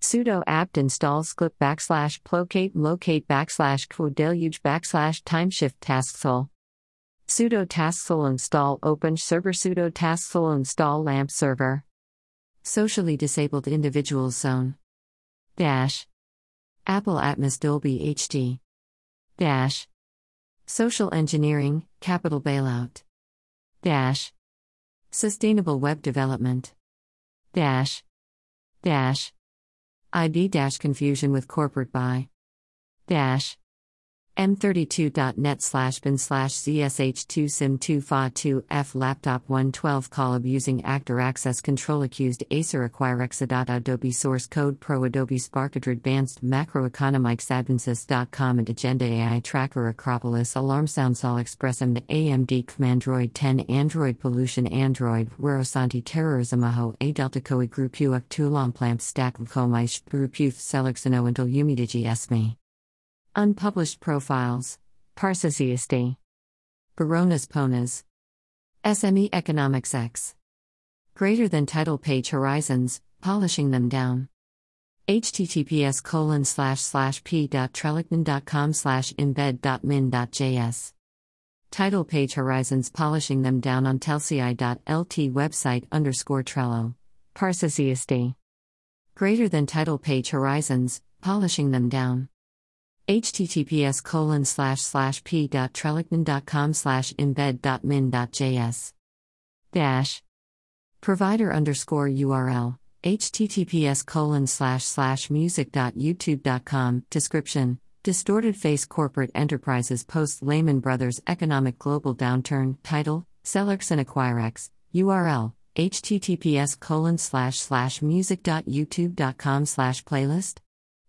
sudo apt install sclip / plocate locate / quodeluge / timeshift tasksol sudo tasksol install open server sudo tasksol install lamp server socially disabled individuals zone - Apple Atmos Dolby HD - social engineering capital bailout - sustainable web development - IB - confusion with corporate buy - M32.net /bin/ CSH2SIM2FA2F laptop 112 Colab using actor access control accused Acer acquire Adobe source code pro Adobe Spark advanced macroeconomics advances.com and agenda AI tracker Acropolis alarm sound sol express M the AMD Commandroid 10 Android pollution Android Werosanti terrorism aho A delta koi grupuak tulam plamp stack komish grupuf selexino until umidigi esme unpublished profiles, Parsasi Isti. Baronas Ponas. SME Economics X. Greater than title page horizons, polishing them down. https://p.trellickman.com/embed.min.js. Title page horizons polishing them down on telci.lt website _Trello. Parsasi Isti. Greater than title page horizons, polishing them down. https://p.trellickman.com/embed.min.js - provider _url https://music.youtube.com description distorted face corporate enterprises post Lehman Brothers economic global downturn title Celerxon acquirex url https://music.youtube.com/playlist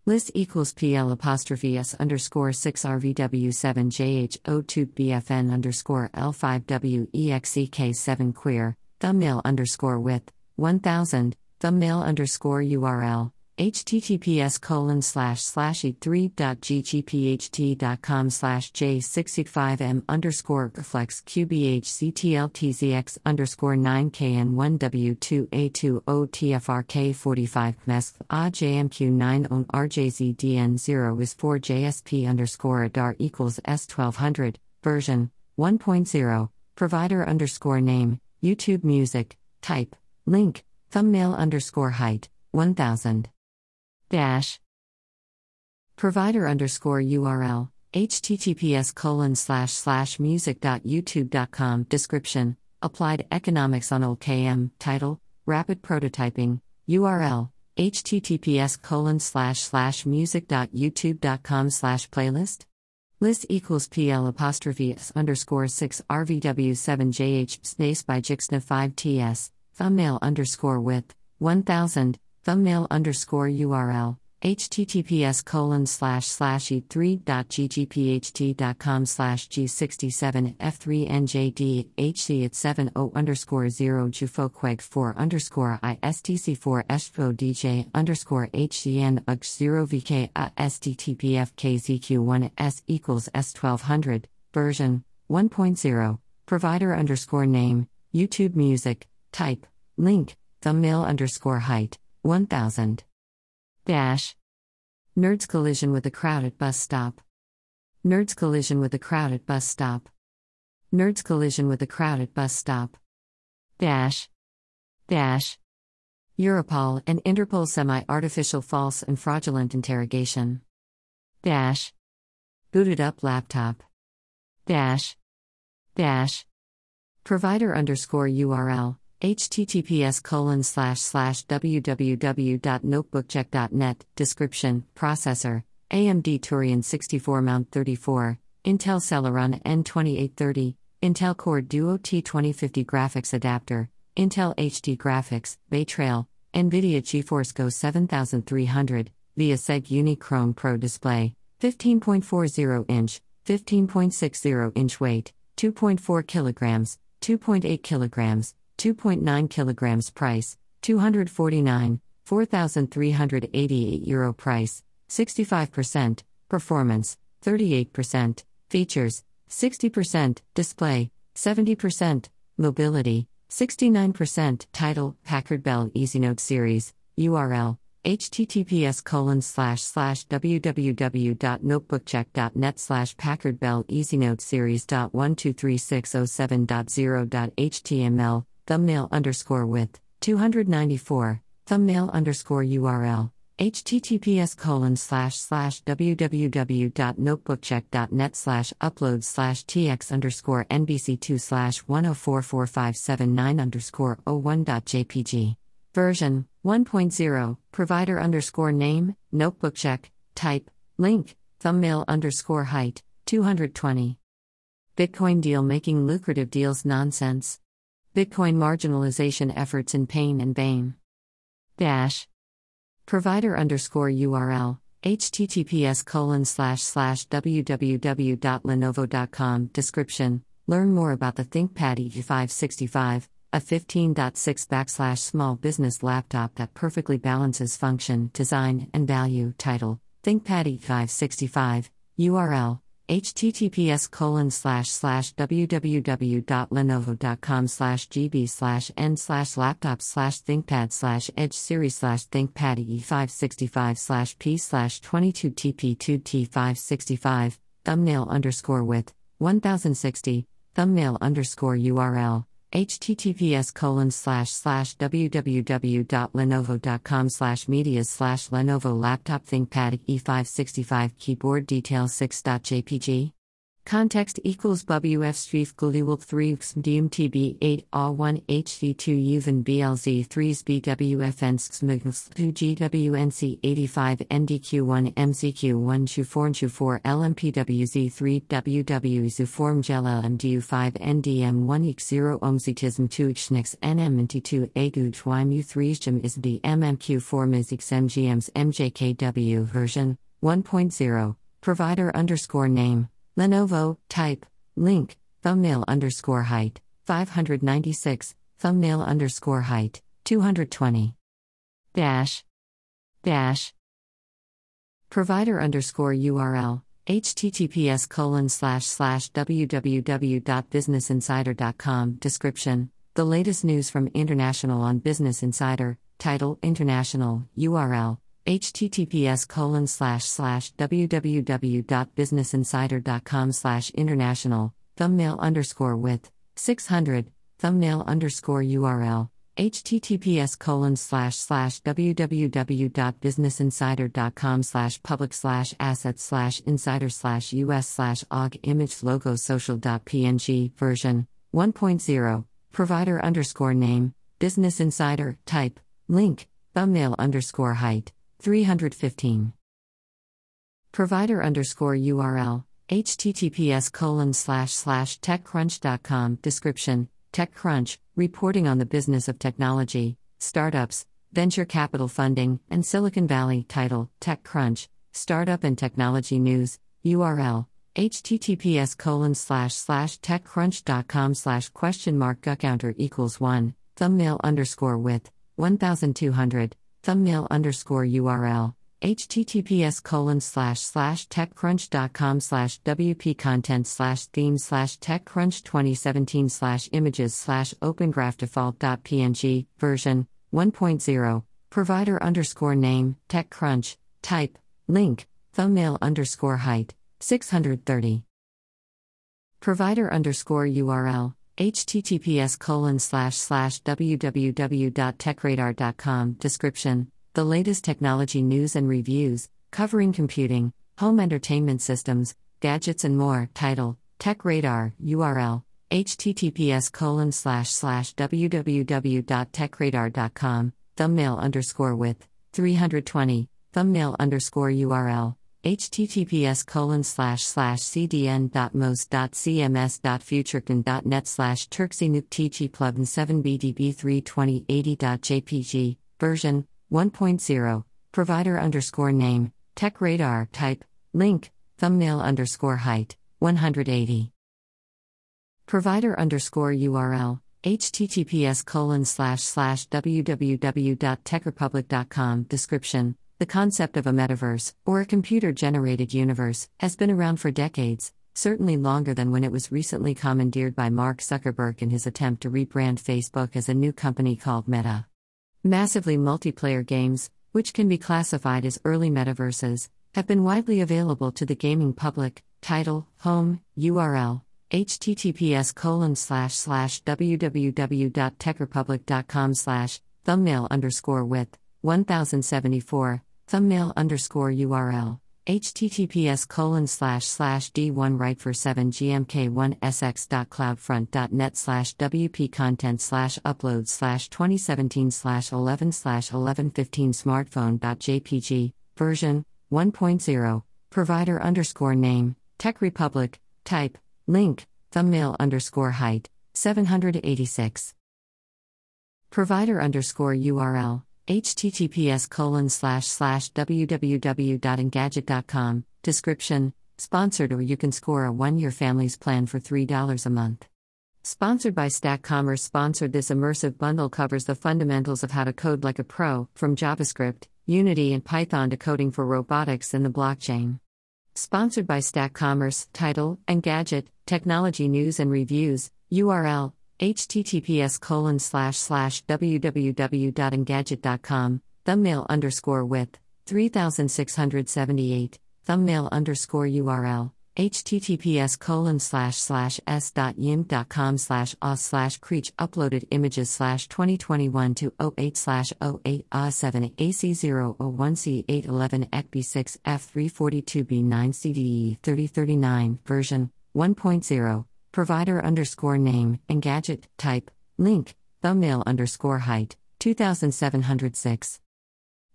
List equals PL apostrophe S _ 6 RVW7JH02 BFN _ L5WEXEK7 queer, thumbnail _ width, 1000, thumbnail _ URL, https:// e3.ggpht.com j65m _ flex qbhctltzx _9kn1w2a2otfrk45 mesk ajmq9 on rjzdn0 is 4 jsp _ adar equals s1200 version 1.0 provider _ name YouTube music type link thumbnail _ height 1000 - provider _ url https://music.youtube.com description applied economics on old KM title rapid prototyping url https://music.youtube.com/playlist list equals pl apostrophe s _ 6 rvw7jh space by jixna 5ts thumbnail _ width 1000 thumbnail _ url https:// e3.ggpht.com g67f3njdhc at 70 _ 0 jufoqueg 4 _ istc4 eshfodj _ hcn ug 0 vk a sttpfkzq1 s equals s1200 version 1.0 provider _ name YouTube music type link thumbnail _ height 1000 - nerds collision with a crowd at bus stop nerds collision with a crowd at bus stop nerds collision with a crowd at bus stop - Europol and Interpol semi-artificial false and fraudulent interrogation - booted up laptop - provider _url https://www.notebookcheck.net description processor AMD Turion 64 Mount 34 Intel Celeron N2830 Intel Core Duo T2050 graphics adapter Intel HD Graphics Bay Trail NVIDIA GeForce Go 7300 VIA SEG Uni Chrome Pro display 15.40 inch 15.60 inch weight 2.4 kilograms 2.8 kilograms 2.9 kilograms price, 249, 4,388 euro price, 65%, performance, 38%, features, 60%, display, 70%, mobility, 69%, title, Packard Bell Easy Note Series, URL, https://www.notebookcheck.net/packardbelleasynotesseries.123607.0.html, thumbnail_width, 294, thumbnail_url, https://www.notebookcheck.net/upload/tx_nbc2/1044579_01.jpg. Version 1.0, provider _name, notebookcheck, type, link, thumbnail _height, 220. Bitcoin deal making lucrative deals nonsense. Bitcoin marginalization efforts in pain and bane. Dash. Provider _URL, https://www.lenovo.com. Description, learn more about the ThinkPad E565, a 15.6/small business laptop that perfectly balances function, design, and value. Title, ThinkPad E565, URL, https://www.lenovo.com/gb/n/laptop/thinkpad/edge series/thinkpad e565/p/22tp2t565, thumbnail_width, 1060, thumbnail_url, https://www.lenovo.com/media/lenovo-laptop-thinkpad-e565 keyboard details 6.jpg. Context equals WF3GLUB3XDMTB8R1H2UVNBLZ3SBWFNSXMGLZG2NMCQ1MCQ1J4N24LMPWZ3WW4MGLM2 5NDM1X0OMZTISM2XNM2 2 AGU2YMU3SDM MJKW. Version 1.0, provider _name, Lenovo, type, link, thumbnail _height, 596, thumbnail _height, 220. Dash. Dash. Provider _URL, https://www.businessinsider.com. Description, the latest news from International on Business Insider. Title, International, URL, https://www.businessinsider.com/international, thumbnail_width, 600, thumbnail_url, https://www.businessinsider.com/public/assets/insider/us/aug/image-logo-social.png. Version 1.0, provider _name, Business Insider, type, link, thumbnail _height, 315. Provider _URL, https://techcrunch.com. Description, TechCrunch, reporting on the business of technology, startups, venture capital funding, and Silicon Valley. Title, TechCrunch, startup and technology news. URL, https://techcrunch.com/?mark/guckcounter=1, thumbnail_width, 1200, thumbnail_url, https://techcrunch.com/wp-content/theme/techcrunch2017/images/opengraphdefault.png. Version 1.0, provider _name, TechCrunch, type, link, thumbnail _height, 630. Provider _URL, https://www.techradar.com. Description, the latest technology news and reviews, covering computing, home entertainment systems, gadgets and more. Title, TechRadar, URL, https://www.techradar.com, thumbnail_width, 320, thumbnail_url, https://cdn.mos.cms.futurecon.net/turksinukttplugin7bdb32080.jpg. Version 1.0, provider _name, TechRadar, type, link, thumbnail _height, 180. Provider _URL, https://www.techrepublic.com. Description, the concept of a metaverse, or a computer-generated universe, has been around for decades, certainly longer than when it was recently commandeered by Mark Zuckerberg in his attempt to rebrand Facebook as a new company called Meta. Massively multiplayer games, which can be classified as early metaverses, have been widely available to the gaming public. Title, home, URL, https://www.techrepublic.com/thumbnail_width 1074 thumbnail_url https://d1right47gmk1sx.cloud.net/wp-content/upload/2017/11/1115smartphone.jpg version 1.0 provider underscore name Tech Republic type link thumbnail underscore height 786 provider underscore url https://www.engadget.com, description, sponsored or you can score a one-year family's plan for $3 a month. Sponsored by Stack Commerce sponsored this immersive bundle covers the fundamentals of how to code like a pro, from JavaScript, Unity and Python to coding for robotics and the blockchain. Sponsored by Stack Commerce, title, Engadget, technology news and reviews, URL, https://www.engadget.com, thumbnail_width, 3678, thumbnail_url, https://s.yim.com/os/creech uploaded images /2021-08/08A7AC001C811ECB6F342B9CDE3039 version 1.0 provider underscore name, Engadget, type, link, thumbnail underscore height, 2706.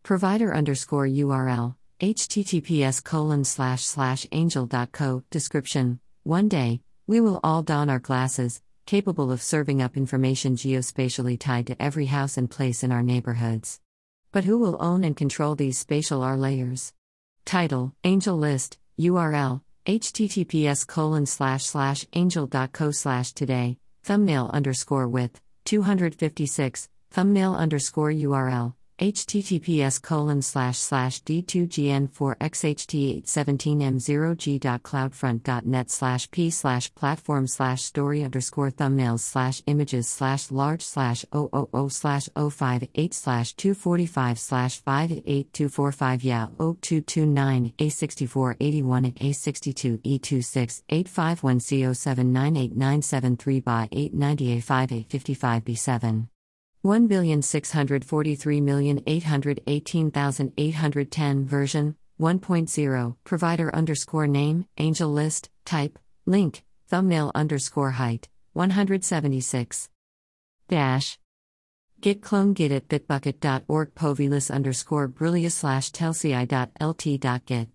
Provider underscore URL, https://angel.co, description, one day, we will all don our glasses, capable of serving up information geospatially tied to every house and place in our neighborhoods. But who will own and control these spatial R layers? Title, Angel List, URL, https://angel.co/today, thumbnail_width, 256, thumbnail_url, https://d2gn4x/ht817m0g.cloudfront.net/p/platform/story_thumbnails/images/large/00058/245/58245ya029a6481and a62e2685106793by89853by890a5855573 1,643,818,810 version 1.0 provider underscore name angel list type link thumbnail underscore height 176 dash git clone git at bitbucket.org povilis underscore brulia /telci.lt.git